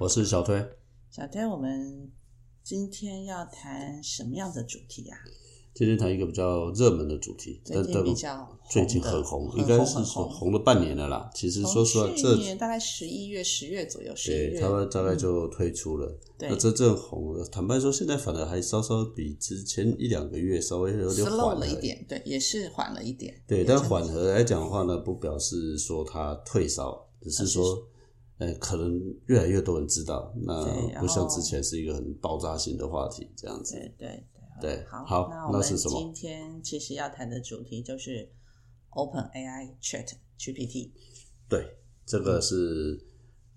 我是小推。小推，我们今天要谈什么样的主题啊？今天谈一个比较热门的主题，最近很红，应该是红了半年了啦。其实说实话，去年大概10月左右，对，他大概就推出了。那真正红了，坦白说，现在反而还稍稍比之前一两个月稍微有点缓了一点，对，也是缓了一点。对，但缓和来讲的话呢，不表示说它退烧，只是说，可能越来越多人知道，那不像之前是一个很爆炸性的话题这样子。对对。对，好，那我们今天其实要谈的主题就是 Open AI ChatGPT。 对，这个是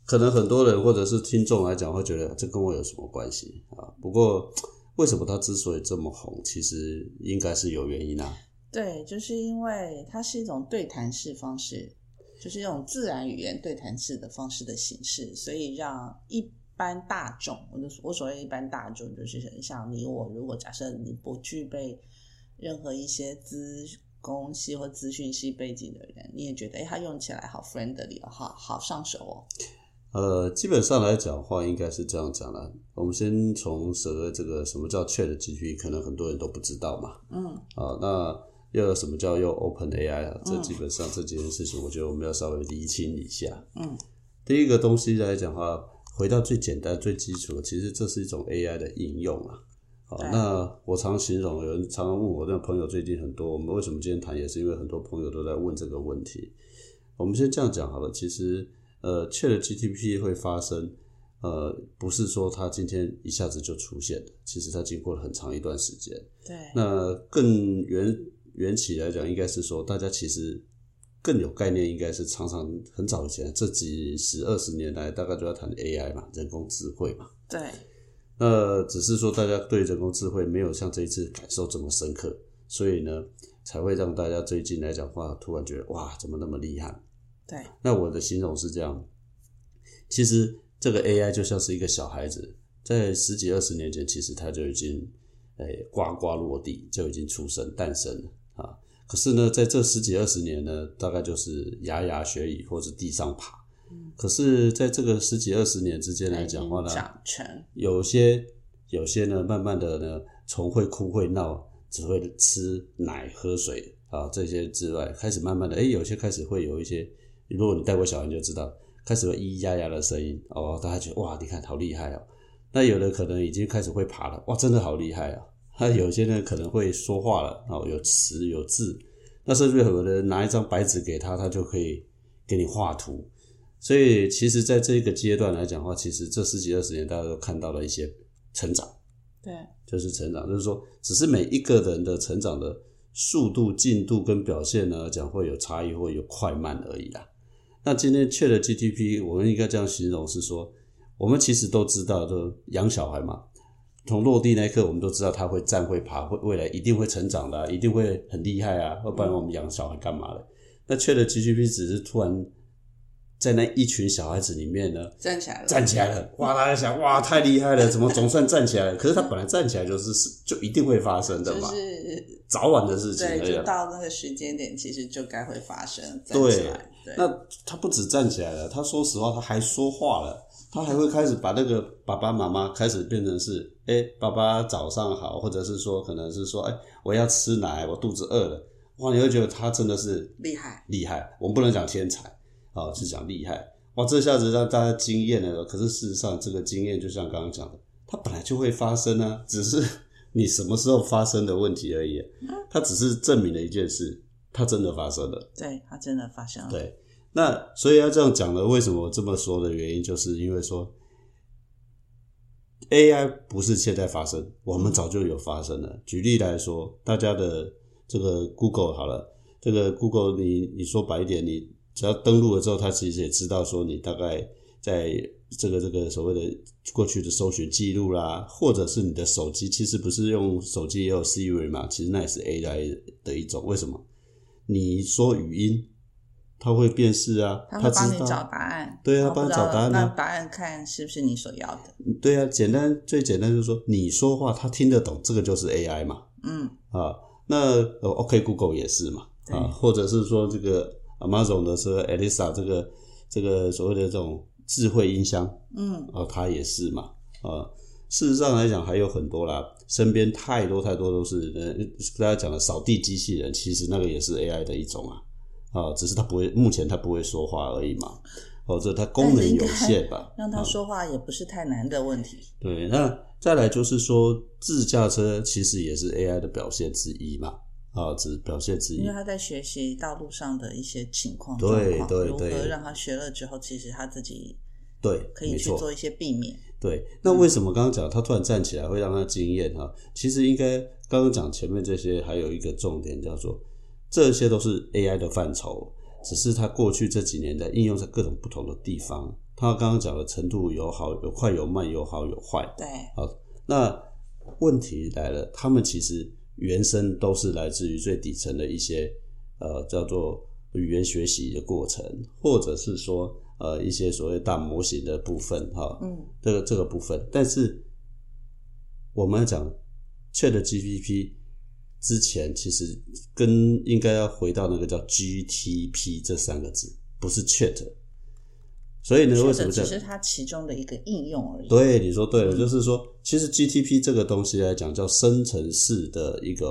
可能很多人或者是听众来讲会觉得这跟我有什么关系啊？不过为什么它之所以这么红，其实应该是有原因啊。对，就是因为它是一种对谈式方式，就是一种自然语言对谈式的方式的形式，所以让一般大众，我所谓一般大众就是像你我，如果假设你不具备任何一些资工系或资讯系背景的人，你也觉得他用起来好 friendly 哦，好上手哦。基本上来讲的话应该是这样讲啦。我们先从这个什么叫 ChatGPT， 可能很多人都不知道嘛。好，那又有什么叫用 Open AI 啊？这基本上这件事情我觉得我们要稍微厘清一下。第一个东西来讲的话，回到最简单最基础的，其实这是一种 AI 的应用啊。好，那我常形容，有人常常问我，那朋友最近很多，我们为什么今天谈，也是因为很多朋友都在问这个问题。我们先这样讲好了，其实ChatGPT 会发生，不是说它今天一下子就出现的，其实它经过了很长一段时间。对。那更缘起来讲，应该是说大家其实更有概念，应该是常常很早以前，这几十二十年来大概就要谈 AI 嘛，人工智慧嘛。对。那只是说大家对人工智慧没有像这一次感受这么深刻，所以呢才会让大家最近来讲话突然觉得哇怎么那么厉害。对。那我的形容是这样，其实这个 AI 就像是一个小孩子，在十几二十年前其实他就已经呱呱落地，就已经出生诞生了啊。可是呢在这十几二十年呢，大概就是牙牙学语或是地上爬。可是在这个十几二十年之间来讲话呢，有些呢慢慢的呢，从会哭会闹只会吃奶喝水啊这些之外，开始慢慢的有些开始会有一些，如果你带过小孩就知道，开始有咿咿呀呀的声音哦，大家觉得哇你看好厉害哦。那有的可能已经开始会爬了，哇真的好厉害哦。他有些人可能会说话了，有词有字，那甚至有人拿一张白纸给他，他就可以给你画图。所以其实在这个阶段来讲的话，其实这十几二十年大家都看到了一些成长。对，就是成长，就是说只是每一个人的成长的速度进度跟表现呢讲会有差异，会有快慢而已啦。那今天ChatGPT我们应该这样形容，是说我们其实都知道就养小孩嘛，从落地那一刻我们都知道他会站会爬，未来一定会成长的啊，一定会很厉害啊，要不然我们养小孩干嘛的。那ChatGPT只是突然在那一群小孩子里面呢站起来了，哇大家想哇太厉害了，怎么总算站起来了。可是他本来站起来就一定会发生的嘛，就是早晚的事情。对，就到那个时间点其实就该会发生，站起来。对，那他不止站起来了，他说实话他还说话了，他还会开始把那个爸爸妈妈开始变成是爸爸早上好，或者是说可能是说我要吃奶，我肚子饿了。哇你会觉得他真的是厉害，我们不能讲天才啊，是讲厉害。哇这下子让大家惊艳了，可是事实上这个经验就像刚刚讲的，它本来就会发生啊，只是你什么时候发生的问题而已。它只是证明了一件事，它真的发生了。对，它真的发生了。对。那所以要这样讲的，为什么我这么说的原因，就是因为说 AI 不是现在发生，我们早就有发生了。举例来说，大家的这个 Google 好了，这个 Google 你说白一点，你只要登录了之后，它其实也知道说你大概在这个所谓的过去的搜寻记录啦，或者是你的手机，其实不是用手机也有 Siri 嘛，其实那也是 AI 的一种。为什么？你说语音他会辨识啊，他会帮你找答案。对啊，帮你找答案啊，那答案看是不是你所要的。对啊，最简单就是说你说话他听得懂，这个就是 AI 嘛。那OK Google 也是嘛啊，或者是说这个 Amazon 的是 Alexa 这个所谓的这种智慧音箱，它也是嘛，事实上来讲还有很多啦，身边太多都是大家讲的扫地机器人，其实那个也是 AI 的一种啊，只是它不会，目前它不会说话而已嘛，这它功能有限吧，让它说话也不是太难的问题。对，那再来就是说自驾车其实也是 AI 的表现之一嘛，表现之一，因为他在学习道路上的一些情况，对，如何让他学了之后，其实他自己对可以去做一些避免。对，那为什么刚刚讲他突然站起来会让他惊艳哈？其实应该刚刚讲前面这些，还有一个重点叫做，这些都是 AI 的范畴，只是他过去这几年的应用在各种不同的地方。他刚刚讲的程度有好有快有慢有好有坏。对，好，那问题来了，他们其实原生都是来自于最底层的一些叫做语言学习的过程，或者是说一些所谓大模型的部分这个部分。但是我们讲 ChatGPT 之前其实跟应该要回到那个叫 GTP 这三个字，不是 Chat。所以呢，为什么只是它其中的一个应用而已。对，你说对了，就是说其实 GTP 这个东西来讲叫生成式的一个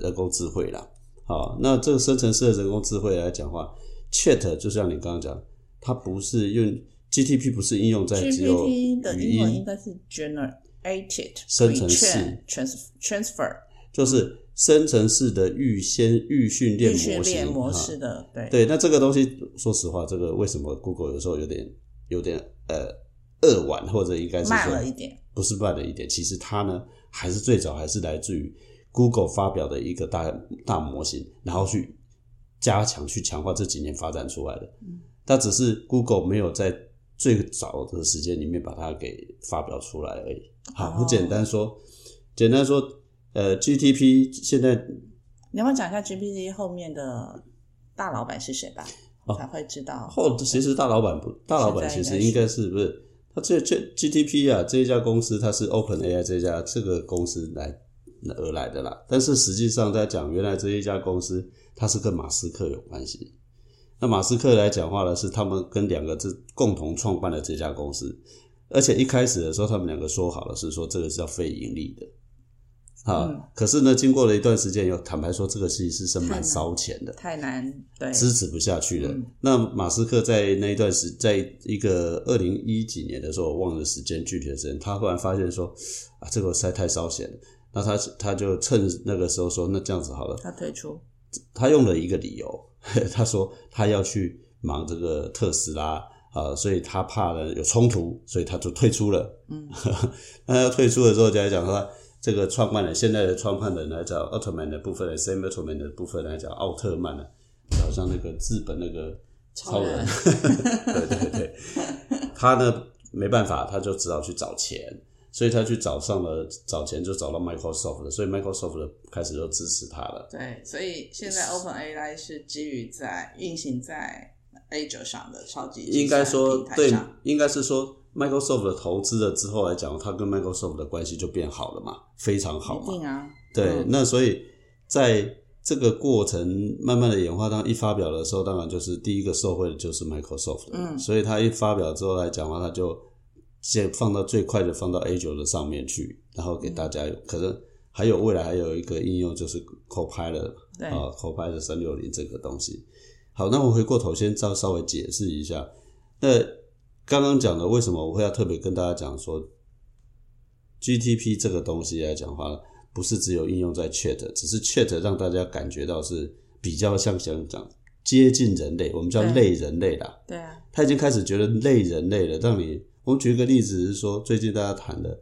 人工智慧啦。好，那这个生成式的人工智慧来讲的话， Chat 就像你刚刚讲，它不是用 GTP 不是应用在只有语音， GPT 的英文应该是 generated 生成式 transfer， 就是生成式的预训练模型。预训练模式的，对。对，那这个东西说实话，这个为什么 Google 有时候有点扼腕，或者应该是慢了一点。不是慢了一点，其实它呢还是最早还是来自于 Google 发表的一个大模型，然后去加强去强化这几年发展出来的。它只是 Google 没有在最早的时间里面把它给发表出来而已。好，不简单说GTP 现在你要不要讲一下 GPT 后面的大老板是谁吧，我才会知道。其实大老板其实应该是不是他这 GTP 啊，这一家公司它是 Open AI 这个公司而来的啦。但是实际上在讲原来这一家公司它是跟马斯克有关系。那马斯克来讲话呢，是他们跟两个共同创办的这家公司。而且一开始的时候他们两个说好了是说这个是要非盈利的。可是呢，经过了一段时间，坦白说，这个其实是蛮烧钱的，太难，对，支持不下去了。那马斯克在那一段时，在一个2010几年的时候，我忘了时间具体的时间，他突然发现说，这个实在太烧钱了。那他就趁那个时候说，那这样子好了，他退出，他用了一个理由，他说他要去忙这个特斯拉。所以他怕呢有冲突，所以他就退出了。那要退出的时候，就来讲说。这个创办人，现在的创办人来讲，奥特曼的部分来 ，Sam Altman 的部分来讲，奥特曼呢，好像那个日本那个超人，对，他呢没办法，他就只好去找钱，所以他去找钱就找到 Microsoft 了，所以 Microsoft 开始就支持他了。对，所以现在 Open AI 是基于在运行在 Azure 上的超级应该说对，应该是说。Microsoft 的投资了之后来讲，它跟 Microsoft 的关系就变好了嘛，非常好嘛。一定啊。对，那所以在这个过程慢慢的演化，当一发表的时候，当然就是第一个受惠的就是 Microsoft。所以它一发表之后来讲的话，它就先放到最快的放到 Azure 的上面去，然后给大家用。可是还有未来还有一个应用就是 Copilot， 对，Copilot 360这个东西。好，那我回过头先稍微解释一下。那刚刚讲的为什么我会要特别跟大家讲说 GTP 这个东西来讲的话，不是只有应用在 Chat， 只是 Chat 让大家感觉到是比较像讲接近人类，我们叫类人类啦。对啊，他已经开始觉得类人类了。让你我们举一个例子是说，最近大家谈的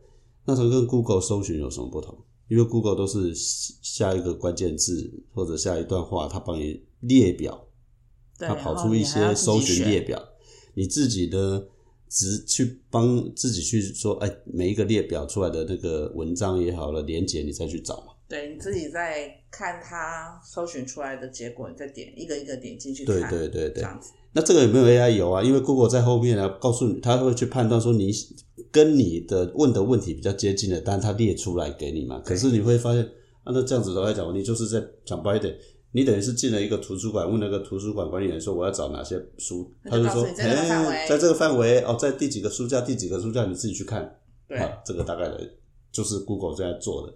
那它跟 Google 搜寻有什么不同？因为 Google 都是下一个关键字或者下一段话，它帮你列表，它跑出一些搜寻列表，你自己的去帮自己去说，每一个列表出来的那个文章也好了，连结你再去找嘛。对，你自己在看它搜寻出来的结果，你再点一个一个点进去看。对，这样子。那这个有没有 AI 有啊？因为 Google 在后面告诉你，他会去判断说你跟你的问的问题比较接近的，但他列出来给你嘛。可是你会发现，那这样子的来讲，你就是在讲白一点，你等于是进了一个图书馆，问那个图书馆管理员说我要找哪些书，他就说在这个范围哦，在第几个书架第几个书架，你自己去看。对，这个大概的就是 Google 正在做的。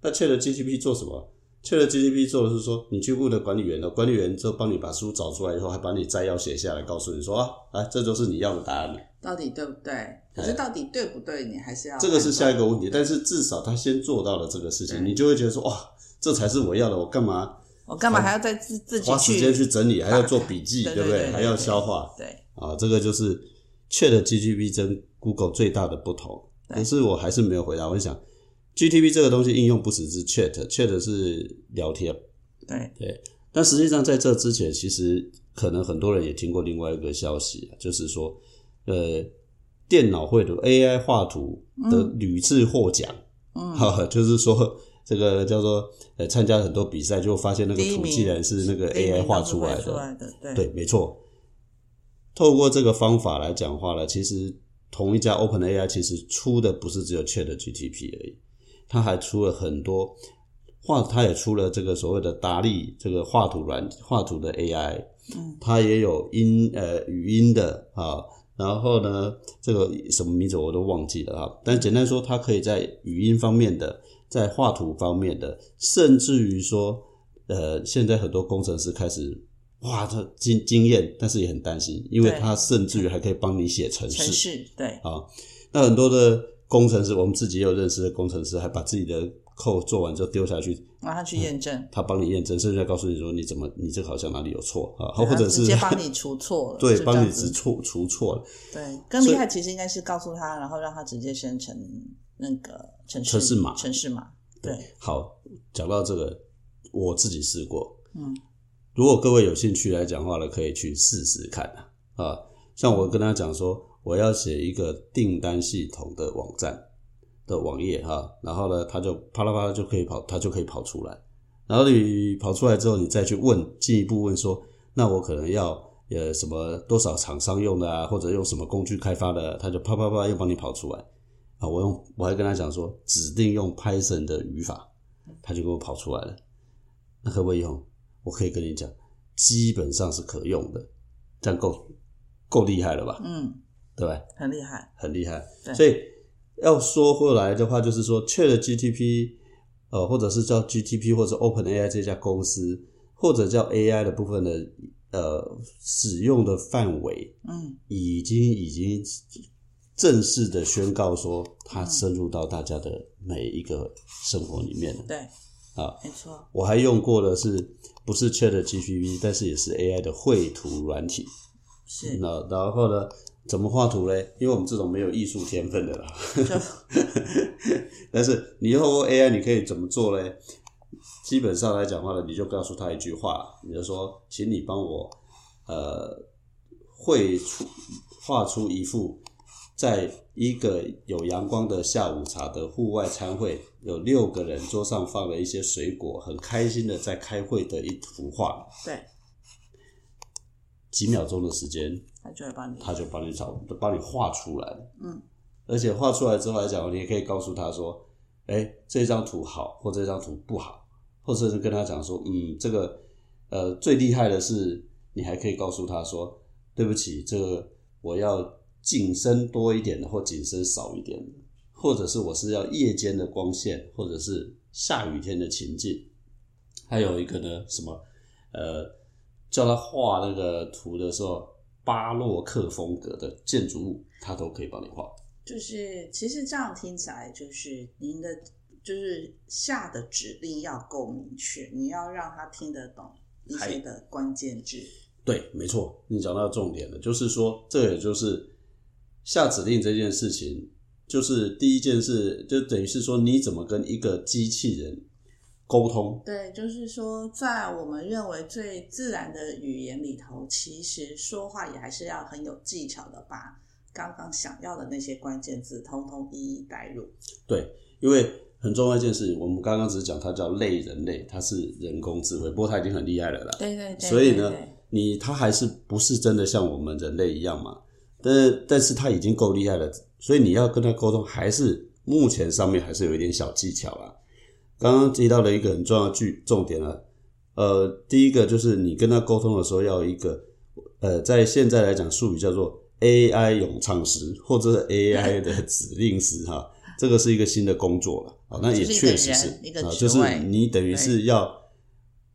那 ChatGPT 做什么？ ChatGPT 做的是说，你去问了管理员了，管理员就帮你把书找出来以后，还把你摘要写下来，告诉你说啊，来这就是你要的答案了，到底对不对？可是到底对不对你还是要，这个是下一个问题。但是至少他先做到了这个事情，你就会觉得说哇，这才是我要的，我干嘛还要再自己花时间去整理，还要做笔记，对不对？还要消化。对啊，这个就是 ChatGPT 跟 Google 最大的不同。但是我还是没有回答，我想 GTP 这个东西应用不只是 Chat 是聊天。对。但实际上在这之前，其实可能很多人也听过另外一个消息，就是说电脑绘图 AI 画图的屡次获奖。就是说这个叫做参加很多比赛，就发现那个图竟然是那个 AI 画出来的。对，没错。透过这个方法来讲话了，其实同一家 Open AI 其实出的不是只有 ChatGPT 而已，它还出了很多画，它也出了这个所谓的达利这个画图的 AI， 它也有语音的啊，然后呢这个什么名字我都忘记了啊，但简单说，它可以在语音方面的，在画图方面的，甚至于说现在很多工程师开始。哇，他惊艳，但是也很担心，因为他甚至于还可以帮你写程式。程式，对啊，那很多的工程师，我们自己也有认识的工程师，还把自己的code做完之后丢下去，让他去验证，他帮你验证，甚至还告诉你说你怎么，你这个好像哪里有错啊，或者是直接帮你除错了，对，帮你除错了。对，更厉害其实应该是告诉他，然后让他直接生成那个程式码。对，好，讲到这个，我自己试过，如果各位有兴趣来讲话了，可以去试试看啊。像我跟他讲说，我要写一个订单系统的网站的网页啊，然后呢，他就啪啦啪啦就可以跑出来。然后你跑出来之后，你再去进一步问说，那我可能要什么多少厂商用的啊，或者用什么工具开发的，他就啪啪啪又帮你跑出来啊。我还跟他讲说，指定用 Python 的语法，他就给我跑出来了。那可不可以用？我可以跟你讲，基本上是可用的，这样够厉害了吧？对吧？很厉害，很厉害。所以要说回来的话，就是说，ChatGPT，或者是叫 GTP， 或者 OpenAI 这家公司，或者叫 AI 的部分的使用的范围，已经正式的宣告说，它深入到大家的每一个生活里面了。对。啊，没错。我还用过的是，不是 ChatGPT， 但是也是 AI 的绘图软体。是。然后呢，怎么画图嘞？因为我们这种没有艺术天分的啦。但是你透过 AI 你可以怎么做嘞？基本上来讲话呢，你就告诉他一句话，你就说，请你帮我画出一幅在一个有阳光的下午茶的户外餐会，有6个人桌上放了一些水果，很开心的在开会的一幅画。对，几秒钟的时间，他就帮你画出来了。而且画出来之后来讲，你也可以告诉他说，这张图好，或这张图不好，或者是跟他讲说，这个最厉害的是，你还可以告诉他说，对不起，这个我要景深多一点的，或景深少一点的，或者是我是要夜间的光线，或者是下雨天的情境。还有一个呢，什么叫他画那个图的时候，巴洛克风格的建筑物，他都可以帮你画。就是其实这样听起来，就是您的就是下的指令要够明确，你要让他听得懂一些的关键字。对，没错，你讲到重点了，就是说这也就是下指令这件事情，就是第一件事，就等于是说你怎么跟一个机器人沟通。对，就是说在我们认为最自然的语言里头，其实说话也还是要很有技巧的，把刚刚想要的那些关键字通通一一带入。对，因为很重要一件事，我们刚刚只是讲它叫类人类，它是人工智慧，不过它已经很厉害了啦。对，所以呢，它还是不是真的像我们人类一样嘛，但是他已经够厉害了，所以你要跟他沟通，还是目前上面还是有一点小技巧啦。刚刚提到了一个很重要的重点啦，第一个就是你跟他沟通的时候要有一个在现在来讲术语叫做 AI 咏唱师或者是 AI 的指令师哈，这个是一个新的工作了啊，那也确实是啊，就是你等于是要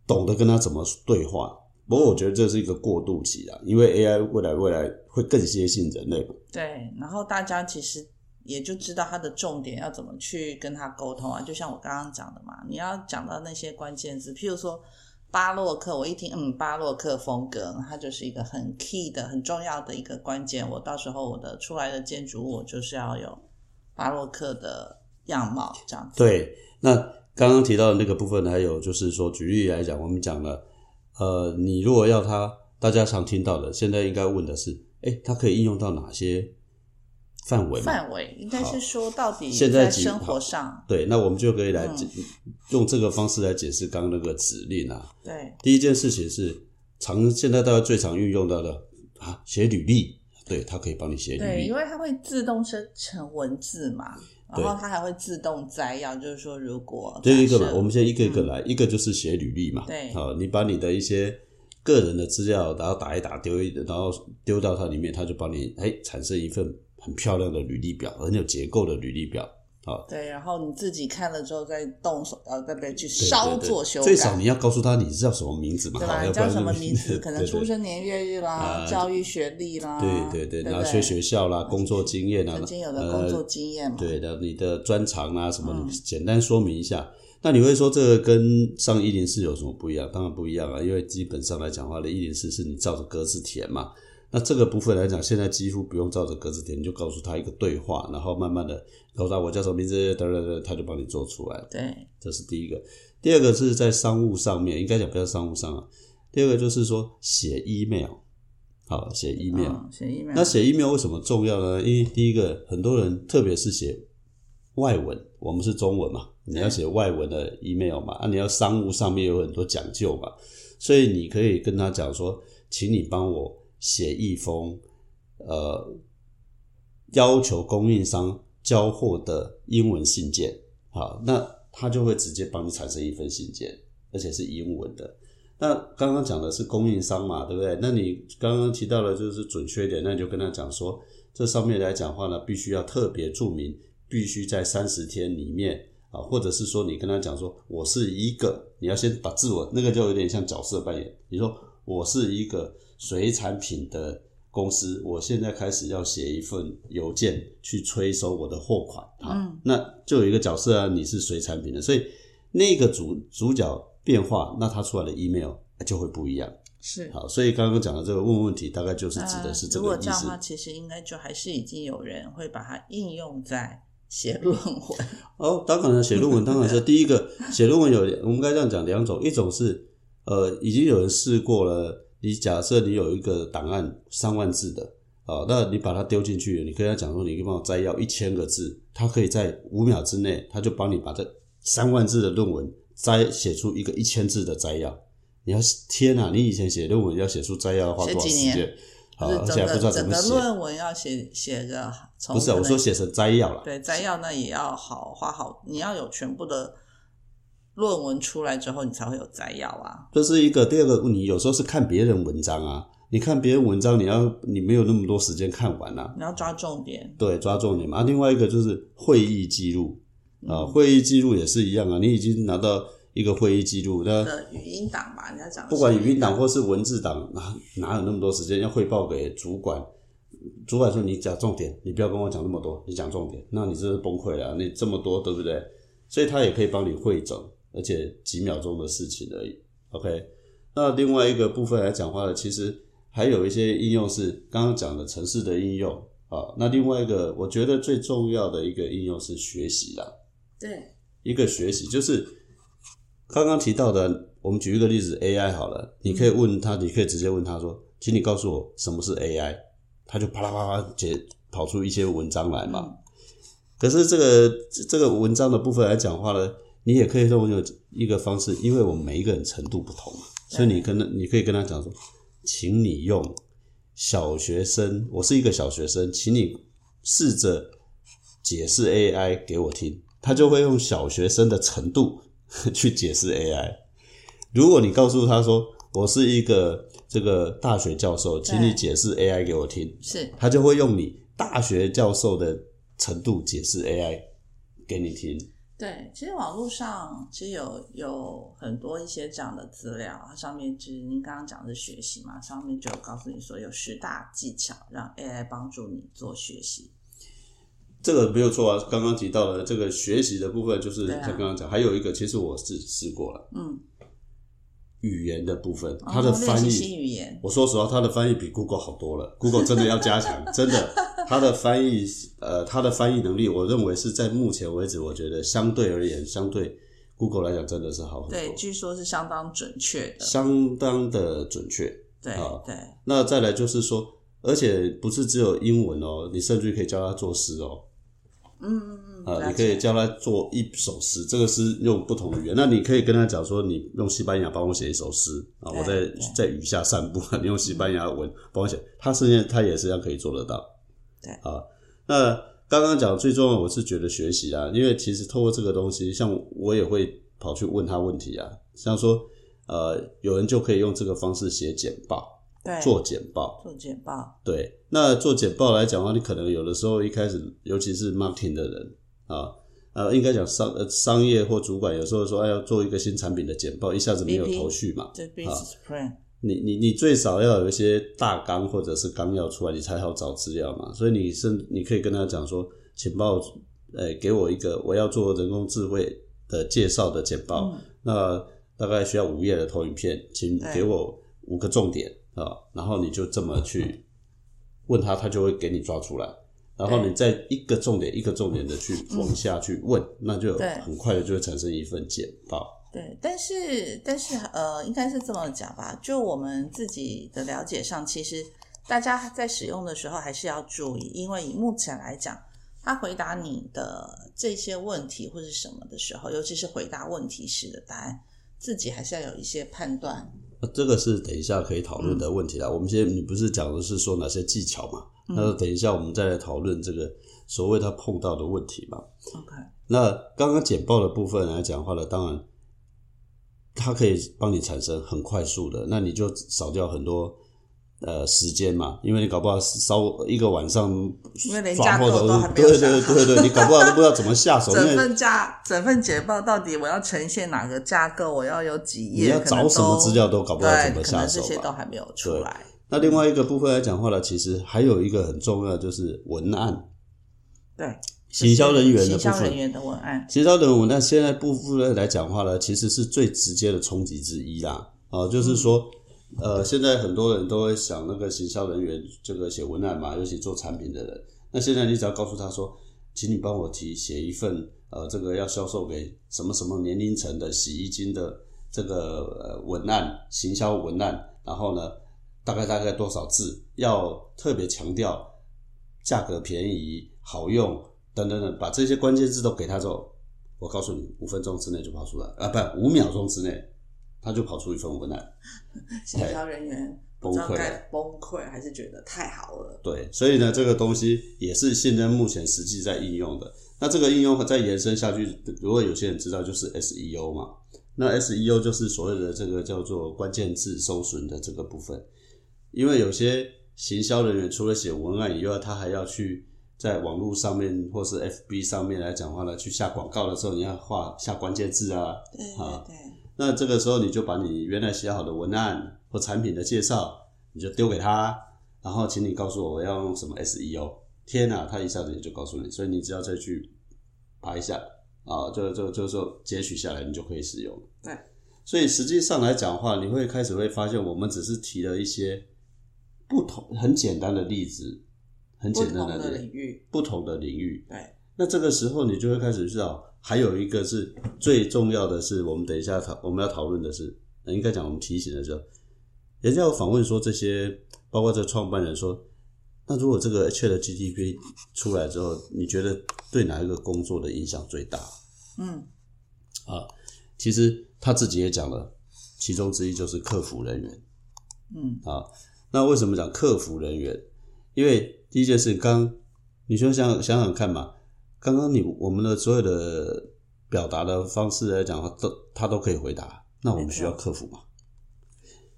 懂得跟他怎么对话。不过我觉得这是一个过渡期啊，因为 AI 未来会更接近人类嘛。对，然后大家其实也就知道它的重点要怎么去跟它沟通啊，就像我刚刚讲的嘛，你要讲到那些关键字，譬如说巴洛克，我一听巴洛克风格，它就是一个很 key 的很重要的一个关键，我到时候我的出来的建筑物我就是要有巴洛克的样貌这样子。对，那刚刚提到的那个部分还有就是说举例来讲，我们讲了你如果要它，大家常听到的现在应该问的是它可以应用到哪些范围应该是说到底在生活上。对，那我们就可以来用这个方式来解释刚刚那个指令啊。对，第一件事情是现在大家最常运用到的写履历，对，它可以帮你写履历。对，因为它会自动生成文字嘛，然后它还会自动摘要，就是说如果这一个嘛，我们先一个一个来，一个就是写履历嘛。对，好，你把你的一些个人的资料然后打一打然后丢到它里面，它就帮你产生一份很漂亮的履历表，很有结构的履历表。好，对，然后你自己看了之后再动手再不去稍作修改。最少你要告诉他你叫什么名字嘛，对吧？你叫什么名字，可能出生年月日啦，教育学历啦，对，然后学校啦，工作经验啦，曾经有的工作经验嘛，对的，你的专长啦什么，你简单说明一下。那你会说这个跟上104有什么不一样？当然不一样啊，因为基本上来讲的话，104是你照着格子填嘛。那这个部分来讲，现在几乎不用照着格子点，你就告诉他一个对话，然后慢慢的告诉他我叫什么名字，他就帮你做出来了。对，这是第一个。第二个是在商务上面，应该讲不要商务上啊。第二个就是说写 email， 好，写 email，那写 email 为什么重要呢？因为第一个，很多人特别是写外文，我们是中文嘛，你要写外文的 email 嘛，你要商务上面有很多讲究嘛，所以你可以跟他讲说，请你帮我写一封要求供应商交货的英文信件。好，那他就会直接帮你产生一份信件，而且是英文的。那刚刚讲的是供应商嘛，对不对？那你刚刚提到的就是准确点，那你就跟他讲说，这上面来讲的话呢，必须要特别注明，必须在30天里面啊，或者是说你跟他讲说，我是一个，你要先把自我那个就有点像角色扮演，你说我是一个水产品的公司，我现在开始要写一份邮件去催收我的货款。好，那就有一个角色啊，你是水产品的，所以那个主角变化，那他出来的 email 就会不一样。是，好，所以刚刚讲的这个问问题，大概就是指的是这个意思。如果这样的话，其实应该就还是已经有人会把它应用在写论文。哦，当然了，写论文当然是第一个，写论文有我们该这样讲两种，一种是已经有人试过了。你假设你有一个档案3万字的啊，那你把它丢进去，你跟他讲说，你可以帮我摘要1000个字，他可以在5秒之内，他就帮你把这3万字的论文写出一个1000字的摘要。你要天啊，你以前写论文要写出摘要的话，多少时间？好，而且还不知道怎么写。整个论文要写个，不是我说写成摘要啦。对，摘要那也要好画好，你要有全部的。论文出来之后你才会有摘要啊，这是一个。第二个，你有时候是看别人文章啊，你看别人文章你没有那么多时间看完啊，你要抓重点。对，抓重点嘛。另外一个就是会议记录啊，会议记录也是一样啊，你已经拿到一个会议记录的语音档吧，你要讲不管语音档或是文字档，哪有那么多时间要汇报给主管？主管说你讲重点，你不要跟我讲那么多，你讲重点，那你真是崩溃了啊，你这么多，对不对？所以他也可以帮你汇总，而且几秒钟的事情而已。 OK， 那另外一个部分来讲话呢，其实还有一些应用是刚刚讲的程式的应用啊。那另外一个我觉得最重要的一个应用是学习啦。对，一个学习就是刚刚提到的，我们举一个例子 AI 好了，你可以问他，你可以直接问他说，请你告诉我什么是 AI， 他就啪啦啪啦跑出一些文章来嘛。可是这个文章的部分来讲话呢，你也可以用一个方式，因为我们每一个人程度不同，所以你可以跟他讲说，请你用小学生，我是一个小学生，请你试着解释 AI 给我听，他就会用小学生的程度去解释 AI。如果你告诉他说我是一个这个大学教授，请你解释 AI 给我听，是，他就会用你大学教授的程度解释 AI 给你听。对，其实网络上其实有很多一些这样的资料，它上面就是您刚刚讲的学习嘛，上面就告诉你说有10大技巧让 AI 帮助你做学习。这个没有错啊，刚刚提到的这个学习的部分就是像刚刚讲，还有一个其实我试过了，语言的部分，它的翻译，语言我说实话，它的翻译比 Google 好多了， Google 真的要加强，真的，它的翻译能力，我认为是在目前为止，我觉得相对而言，相对 Google 来讲，真的是好很多。对，据说是相当准确的，相当的准确。对对。那再来就是说，而且不是只有英文哦，你甚至可以教它做诗哦。你可以教他做一首诗，这个诗用不同的语言，那你可以跟他讲说你用西班牙帮我写一首诗啊，我在雨下散步，你用西班牙文帮我写，他也是这样可以做得到。对啊，那刚刚讲最重要，我是觉得学习啊，因为其实透过这个东西，像我也会跑去问他问题啊，像说有人就可以用这个方式写简报。对，做简报。对，那做简报来讲的话，你可能有的时候一开始，尤其是 marketing 的人啊，应该讲商业或主管，有时候说要做一个新产品的简报，一下子没有头绪嘛，对 ，business plan。你最少要有一些大纲或者是纲要出来，你才好找资料嘛。所以你可以跟他讲说，请帮我，给我一个我要做人工智慧的介绍的简报，那大概需要5页的投影片，请给我5个重点。然后你就这么去问他，他就会给你抓出来，然后你再一个重点一个重点的去往下去问，那就很快的就会产生一份简报。对，但是应该是这么讲吧，就我们自己的了解上，其实大家在使用的时候还是要注意，因为以目前来讲，他回答你的这些问题或是什么的时候，尤其是回答问题时的答案，自己还是要有一些判断。这个是等一下可以讨论的问题啦。我们你不是讲的是说哪些技巧嘛？那等一下我们再来讨论这个所谓他碰到的问题嘛。OK。那刚刚简报的部分来讲的话呢，当然它可以帮你产生很快速的，那你就少掉很多时间嘛，因为你搞不好烧一个晚上，因为连架构都还没有下，对，你搞不好都不知道怎么下手。整份简报到底我要呈现哪个架构，我要有几页，你要找什么资料都搞不好怎么下手吧，可能这些都还没有出来。那另外一个部分来讲话呢，其实还有一个很重要的就是文案。对，行销人员的部分，行销人员的文案，行销人员文案现在部分来讲话呢，其实是最直接的冲击之一啦。就是说。现在很多人都会想那个行销人员这个写文案嘛，尤其做产品的人。那现在你只要告诉他说，请你帮我写一份这个要销售给什么什么年龄层的洗衣精的这个文案，行销文案，然后呢大概多少字，要特别强调价格便宜、好用等等等，把这些关键字都给他之后，我告诉你5分钟之内就跑出来不5秒钟之内。他就跑出一份文案，行销人员不知道该崩溃还是觉得太好了。对，所以呢，这个东西也是现在目前实际在应用的。那这个应用再延伸下去，如果有些人知道，就是 SEO 嘛。那 SEO 就是所谓的这个叫做关键字搜寻的这个部分。因为有些行销人员除了写文案以外，他还要去在网络上面或是 FB 上面来讲话呢，去下广告的时候，你要下关键字啊。对对对。那这个时候你就把你原来写好的文案或产品的介绍，你就丢给他，然后请你告诉我要用什么 SEO。天啊，他一下子也就告诉你，所以你只要再去爬一下啊，就截取下来，你就可以使用。对，所以实际上来讲的话，你会开始会发现，我们只是提了一些不同很简单的例子，很简单的领域，不同的领域。对，那这个时候你就会开始知道。还有一个是最重要的是，我们等一下我们要讨论的是，应该讲我们提醒的时候，人家有访问说这些，包括这创办人说，那如果这个 ChatGPT 出来之后，你觉得对哪一个工作的影响最大？其实他自己也讲了，其中之一就是客服人员。那为什么讲客服人员？因为第一件事，你就想想看嘛。刚刚我们的所有的表达的方式来讲，他都可以回答，那我们需要客服嘛？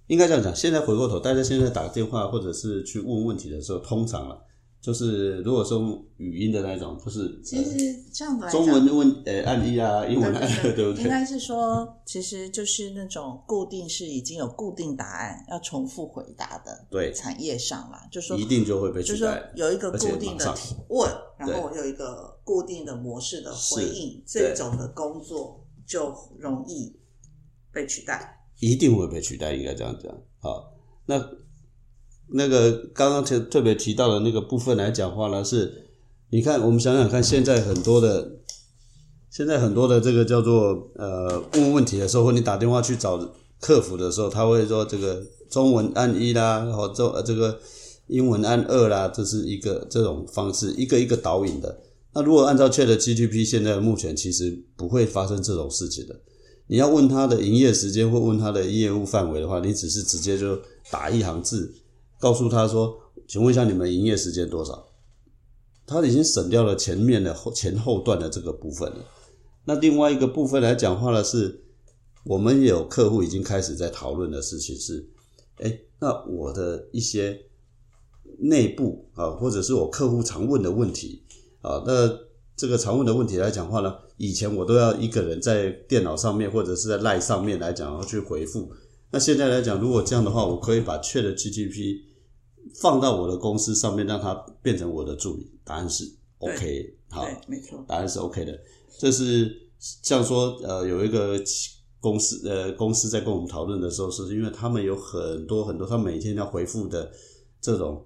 应该这样讲，现在回过头，大家现在打电话或者是去问问题的时候，通常了，就是如果是用语音的那种，就是其实这样子来讲，中文问按一啊，英文按二，对不对？应该是说，其实就是那种固定是已经有固定答案要重复回答的，对产业上啦，就说一定就会被取代，就是有一个固定的提问，然后我有一个固定的模式的回应，这种的工作就容易被取代。一定会被取代，应该这样讲。好，那个刚刚特别提到的那个部分来讲话呢，是你看我们想想看，现在很多的这个叫做问问题的时候，或你打电话去找客服的时候，他会说这个中文按一啦，然后这个英文按二啦，这是一个这种方式，一个一个导引的。那如果按照 ChatGPT 现在目前其实不会发生这种事情的。你要问他的营业时间或问他的业务范围的话，你只是直接就打一行字，告诉他说：“请问一下你们营业时间多少？”他已经省掉了前面的前后段的这个部分了。那另外一个部分来讲话的是，我们有客户已经开始在讨论的事情是：那我的一些内部啊，或者是我客户常问的问题啊，那这个常问的问题来讲话呢，以前我都要一个人在电脑上面或者是在 LINE 上面来讲要去回复。那现在来讲，如果这样的话，我可以把 ChatGPT 放到我的公司上面，让它变成我的助理。答案是 OK， 好，没错，答案是 OK 的。这是像说有一个公司在跟我们讨论的时候，是因为他们有很多很多，他每天要回复的这种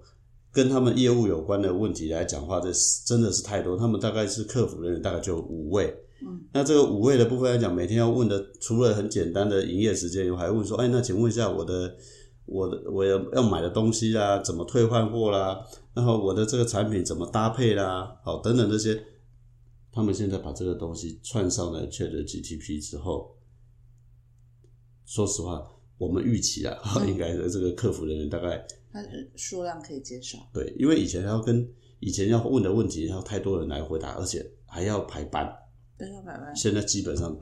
跟他们业务有关的问题来讲话，这真的是太多。他们大概是客服人员，大概就5位。那这个5位的部分来讲，每天要问的，除了很简单的营业时间，还问说：“那请问一下我要买的东西啦，怎么退换货啦，然后我的这个产品怎么搭配啦，好等等这些。”他们现在把这个东西串上了 ChatGPT 之后，说实话，我们预期啦，应该这个客服人员大概。它数量可以减少，对，因为以前要问的问题要太多人来回答，而且还要排班，对，要排班。现在基本上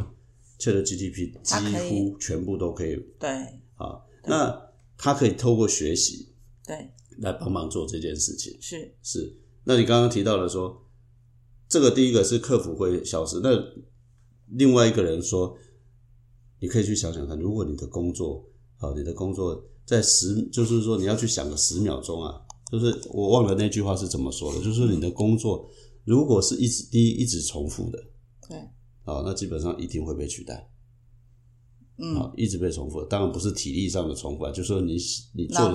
ChatGPT 几乎全部都可以，对，啊，那它可以透过学习，对，来帮忙做这件事情，是。那你刚刚提到了说，这个第一个是客服会消失，那另外一个人说，你可以去想想看，如果你的工作，在就是说你要去想个10秒钟啊，就是我忘了那句话是怎么说的，就是你的工作如果是一直重复的，对，好，那基本上一定会被取代，好，一直被重复的，当然不是体力上的重复啊，就是说你做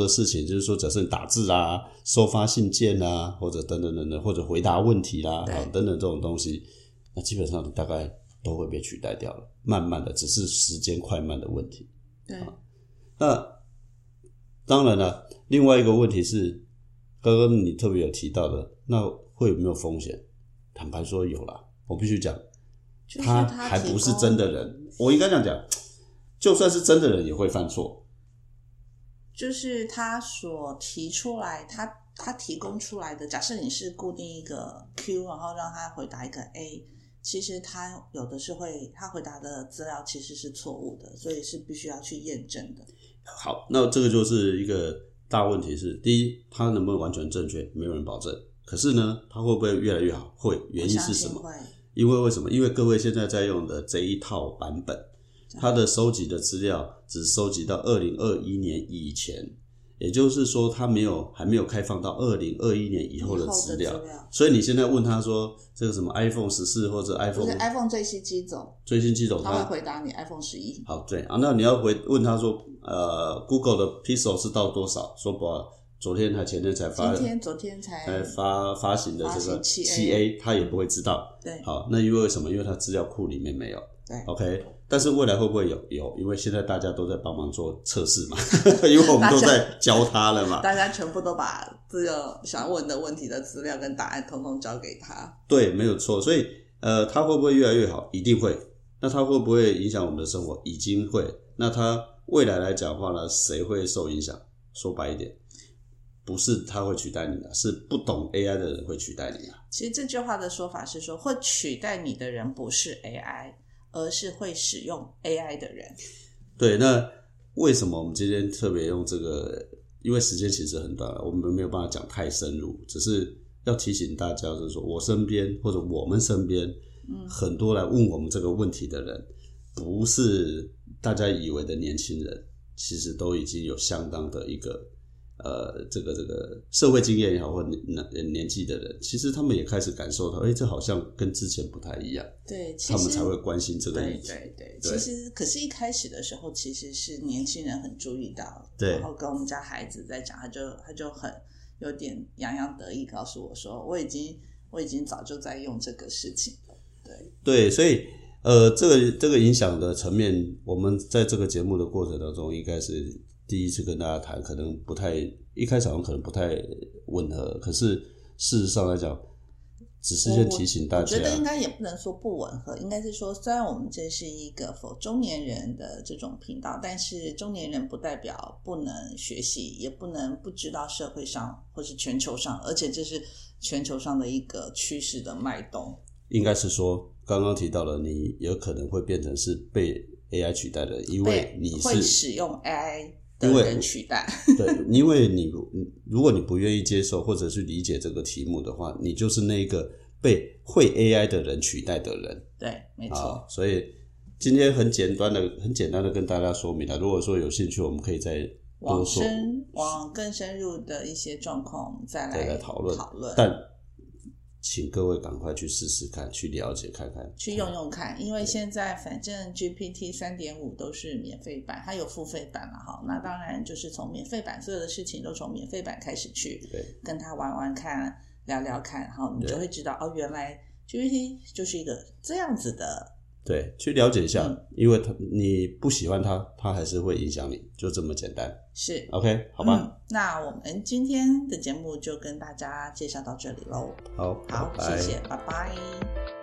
的事情，就是说假设你打字啦、收发信件啦，或者等等等等，或者回答问题啦，等等这种东西，那基本上你大概都会被取代掉了，慢慢的，只是时间快慢的问题，对。那当然了，另外一个问题是刚刚你特别有提到的，那会有没有风险？坦白说有啦，我必须讲，就是他还不是真的人，我应该这样讲，就算是真的人也会犯错，就是他所提出来，他提供出来的，假设你是固定一个 Q， 然后让他回答一个 A，其实他有的是会，他回答的资料其实是错误的，所以是必须要去验证的。好，那这个就是一个大问题是，第一，他能不能完全正确，没有人保证。可是呢，他会不会越来越好？会，原因是什么？因为为什么？因为各位现在在用的这一套版本，它的收集的资料只收集到2021年以前。也就是说，它还没有开放到2021年以后的资料，所以你现在问他说这个什么 iPhone 14或者 iPhone， 不是 iPhone 最新机种，他会回答你 iPhone 11。好，对啊，那你要问他说，Google 的 Pixel 是到多少？说不好，昨天还前天才发，昨天才发行的这个 7A， 他也不会知道。对，好，那因为什么？因为他资料库里面没有。OK， 但是未来会不会有？因为现在大家都在帮忙做测试嘛，因为我们都在教他了嘛。大家全部都把这个想问的问题的资料跟答案统统交给他。对，没有错。所以他会不会越来越好？一定会。那他会不会影响我们的生活？已经会。那他未来来讲的话呢，谁会受影响？说白一点，不是他会取代你的，是不懂 AI 的人会取代你的。其实这句话的说法是说，会取代你的人不是 AI。而是会使用 AI 的人。对，那为什么我们今天特别用这个？因为时间其实很短，我们没有办法讲太深入，只是要提醒大家，就是说我身边或者我们身边很多来问我们这个问题的人，不是大家以为的年轻人，其实都已经有相当的一个这个社会经验也好，或年纪的人，其实他们也开始感受到，这好像跟之前不太一样。对，他们才会关心这个议题。对，其实可是一开始的时候，其实是年轻人很注意到，对，然后跟我们家孩子在讲，他就很有点洋洋得意，告诉我说，我已经早就在用这个事情了。对，所以这个影响的层面，我们在这个节目的过程当中，应该是第一次跟大家谈，可能不太一开始好像可能不太吻合，可是事实上来讲，只是先提醒大家。我觉得应该也不能说不吻合，应该是说，虽然我们这是一个 for 中年人的这种频道，但是中年人不代表不能学习，也不能不知道社会上或是全球上，而且这是全球上的一个趋势的脉动。应该是说，刚刚提到了，你有可能会变成是被 AI 取代的，因为你是会使用 AI。因为取代，对，因为你如果你不愿意接受或者去理解这个题目的话，你就是那个被会 AI 的人取代的人。对，没错。所以今天很简单的跟大家说明了。如果说有兴趣，我们可以再多说往更深入的一些状况，我们再来讨论。但请各位赶快去试试看，去了解看看，去用用看，因为现在反正 GPT 3.5 都是免费版，它有付费版了哈。那当然就是从免费版，所有的事情都从免费版开始去跟它玩玩看，聊聊看，然后你就会知道哦，原来 GPT 就是一个这样子的。对，去了解一下，因为你不喜欢它还是会影响你，就这么简单。是 OK， 好吧、那我们今天的节目就跟大家介绍到这里咯。好，谢谢，拜拜。